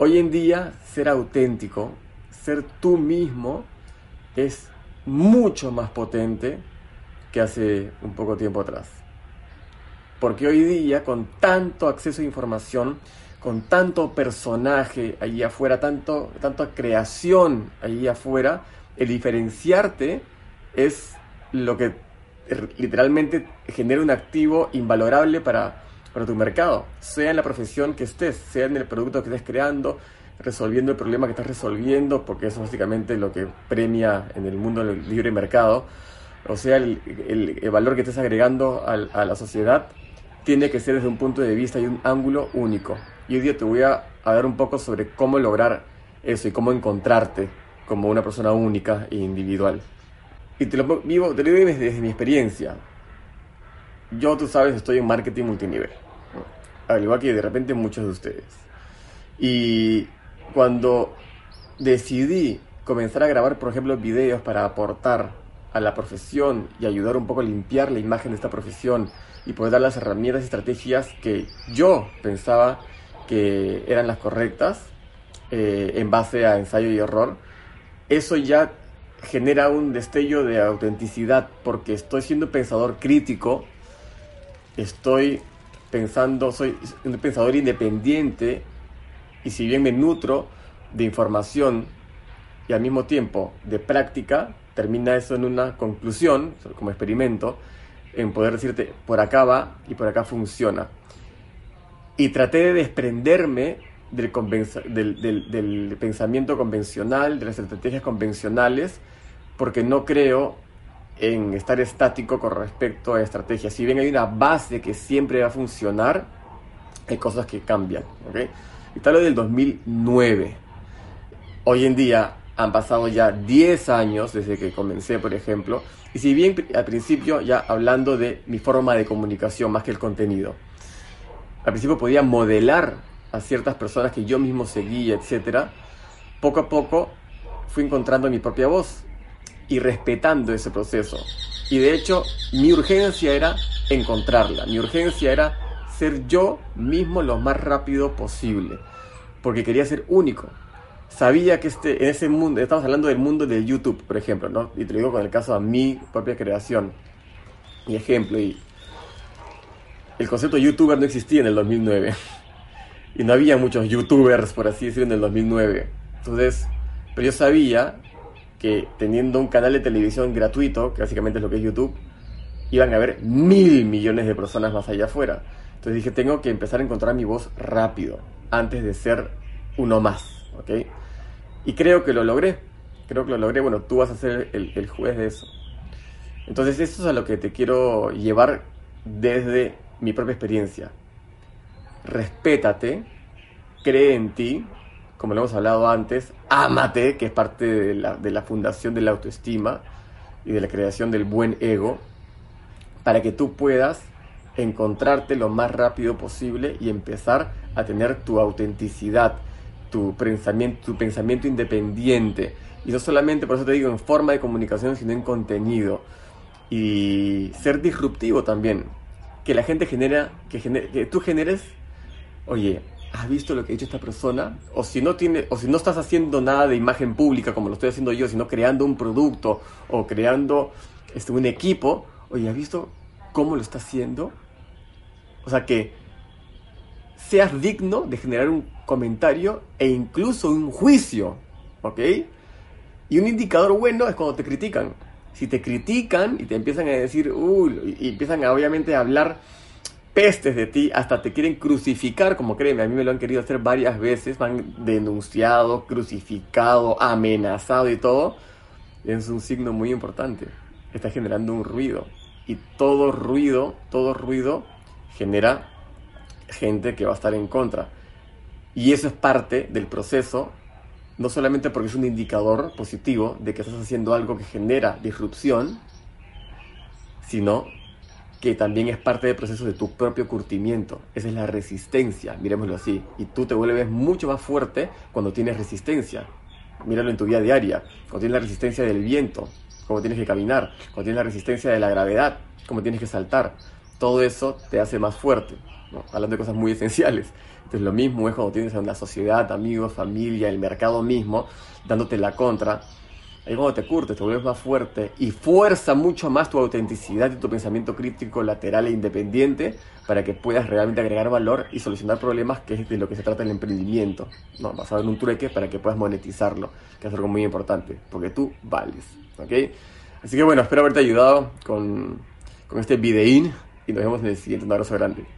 Hoy en día, ser auténtico, ser tú mismo, es mucho más potente que hace un poco tiempo atrás. Porque hoy día, con tanto acceso a información, con tanto personaje allí afuera, tanta creación allí afuera, el diferenciarte es lo que literalmente genera un activo invalorable para tu mercado, sea en la profesión que estés, sea en el producto que estés creando, resolviendo el problema que estás resolviendo, porque eso es básicamente lo que premia en el mundo del libre mercado, o sea, el valor que estés agregando a la sociedad tiene que ser desde un punto de vista y un ángulo único. Y hoy día te voy a hablar un poco sobre cómo lograr eso y cómo encontrarte como una persona única e individual. Y te lo digo desde mi experiencia. Yo, tú sabes, estoy en marketing multinivel, ¿no? Al igual que de repente muchos de ustedes. Y cuando decidí comenzar a grabar, por ejemplo, videos para aportar a la profesión y ayudar un poco a limpiar la imagen de esta profesión y poder dar las herramientas y estrategias que yo pensaba que eran las correctas en base a ensayo y error, eso ya genera un destello de autenticidad, porque estoy siendo un pensador crítico, soy un pensador independiente, y si bien me nutro de información y al mismo tiempo de práctica, termina eso en una conclusión, como experimento, en poder decirte por acá va y por acá funciona. Y traté de desprenderme del pensamiento convencional, de las estrategias convencionales, porque no creo en estar estático con respecto a estrategias. Si bien hay una base que siempre va a funcionar, hay cosas que cambian, ¿okay? Y tal vez del 2009. Hoy en día han pasado ya 10 años desde que comencé, por ejemplo, y si bien al principio, ya hablando de mi forma de comunicación más que el contenido, al principio podía modelar a ciertas personas que yo mismo seguía, etcétera, poco a poco fui encontrando mi propia voz y respetando ese proceso. Y de hecho, mi urgencia era encontrarla, mi urgencia era ser yo mismo lo más rápido posible, porque quería ser único. Sabía que en ese mundo, estamos hablando del mundo de YouTube, por ejemplo, ¿no? Y te lo digo con el caso de mi propia creación, mi ejemplo, y el concepto de YouTuber no existía en el 2009. Y no había muchos youtubers, por así decirlo, en el 2009. Entonces, pero yo sabía que teniendo un canal de televisión gratuito, que básicamente es lo que es YouTube, iban a haber 1.000 millones de personas más allá afuera. Entonces dije, tengo que empezar a encontrar mi voz rápido, antes de ser uno más, ¿ok? Y creo que lo logré. Bueno, tú vas a ser el juez de eso. Entonces, eso es a lo que te quiero llevar desde mi propia experiencia. Respétate, cree en ti, como lo hemos hablado antes, ámate, que es parte de la fundación de la autoestima y de la creación del buen ego, para que tú puedas encontrarte lo más rápido posible y empezar a tener tu autenticidad, tu pensamiento independiente. Y no solamente, por eso te digo, en forma de comunicación, sino en contenido. Y ser disruptivo también. Que la gente que tú generes, oye, ¿has visto lo que ha hecho esta persona? O si no estás haciendo nada de imagen pública como lo estoy haciendo yo, sino creando un producto o creando un equipo, oye, ¿has visto cómo lo está haciendo? O sea, que seas digno de generar un comentario e incluso un juicio, ¿ok? Y un indicador bueno es cuando te critican. Si te critican y te empiezan a decir, y empiezan a, obviamente, a hablar pestes de ti, hasta te quieren crucificar, como créeme, a mí me lo han querido hacer varias veces, me han denunciado, crucificado, amenazado y todo, es un signo muy importante. Está generando un ruido, y todo ruido genera gente que va a estar en contra, y eso es parte del proceso. No solamente porque es un indicador positivo de que estás haciendo algo que genera disrupción, sino que también es parte del proceso de tu propio curtimiento. Esa es la resistencia, miremoslo así. Y tú te vuelves mucho más fuerte cuando tienes resistencia. Míralo en tu vida diaria. Cuando tienes la resistencia del viento, cómo tienes que caminar, cuando tienes la resistencia de la gravedad, cómo tienes que saltar. todo eso te hace más fuerte, ¿no? Hablando de cosas muy esenciales. Entonces lo mismo es cuando tienes a una sociedad, amigos, familia, el mercado mismo, dándote la contra. Ahí cuando te curtes, te vuelves más fuerte y fuerza mucho más tu autenticidad y tu pensamiento crítico, lateral e independiente para que puedas realmente agregar valor y solucionar problemas, que es de lo que se trata el emprendimiento, ¿no? Basado en un trueque para que puedas monetizarlo, que es algo muy importante, porque tú vales, ¿ok? Así que bueno, espero haberte ayudado con este videín y nos vemos en el siguiente. Un abrazo grande.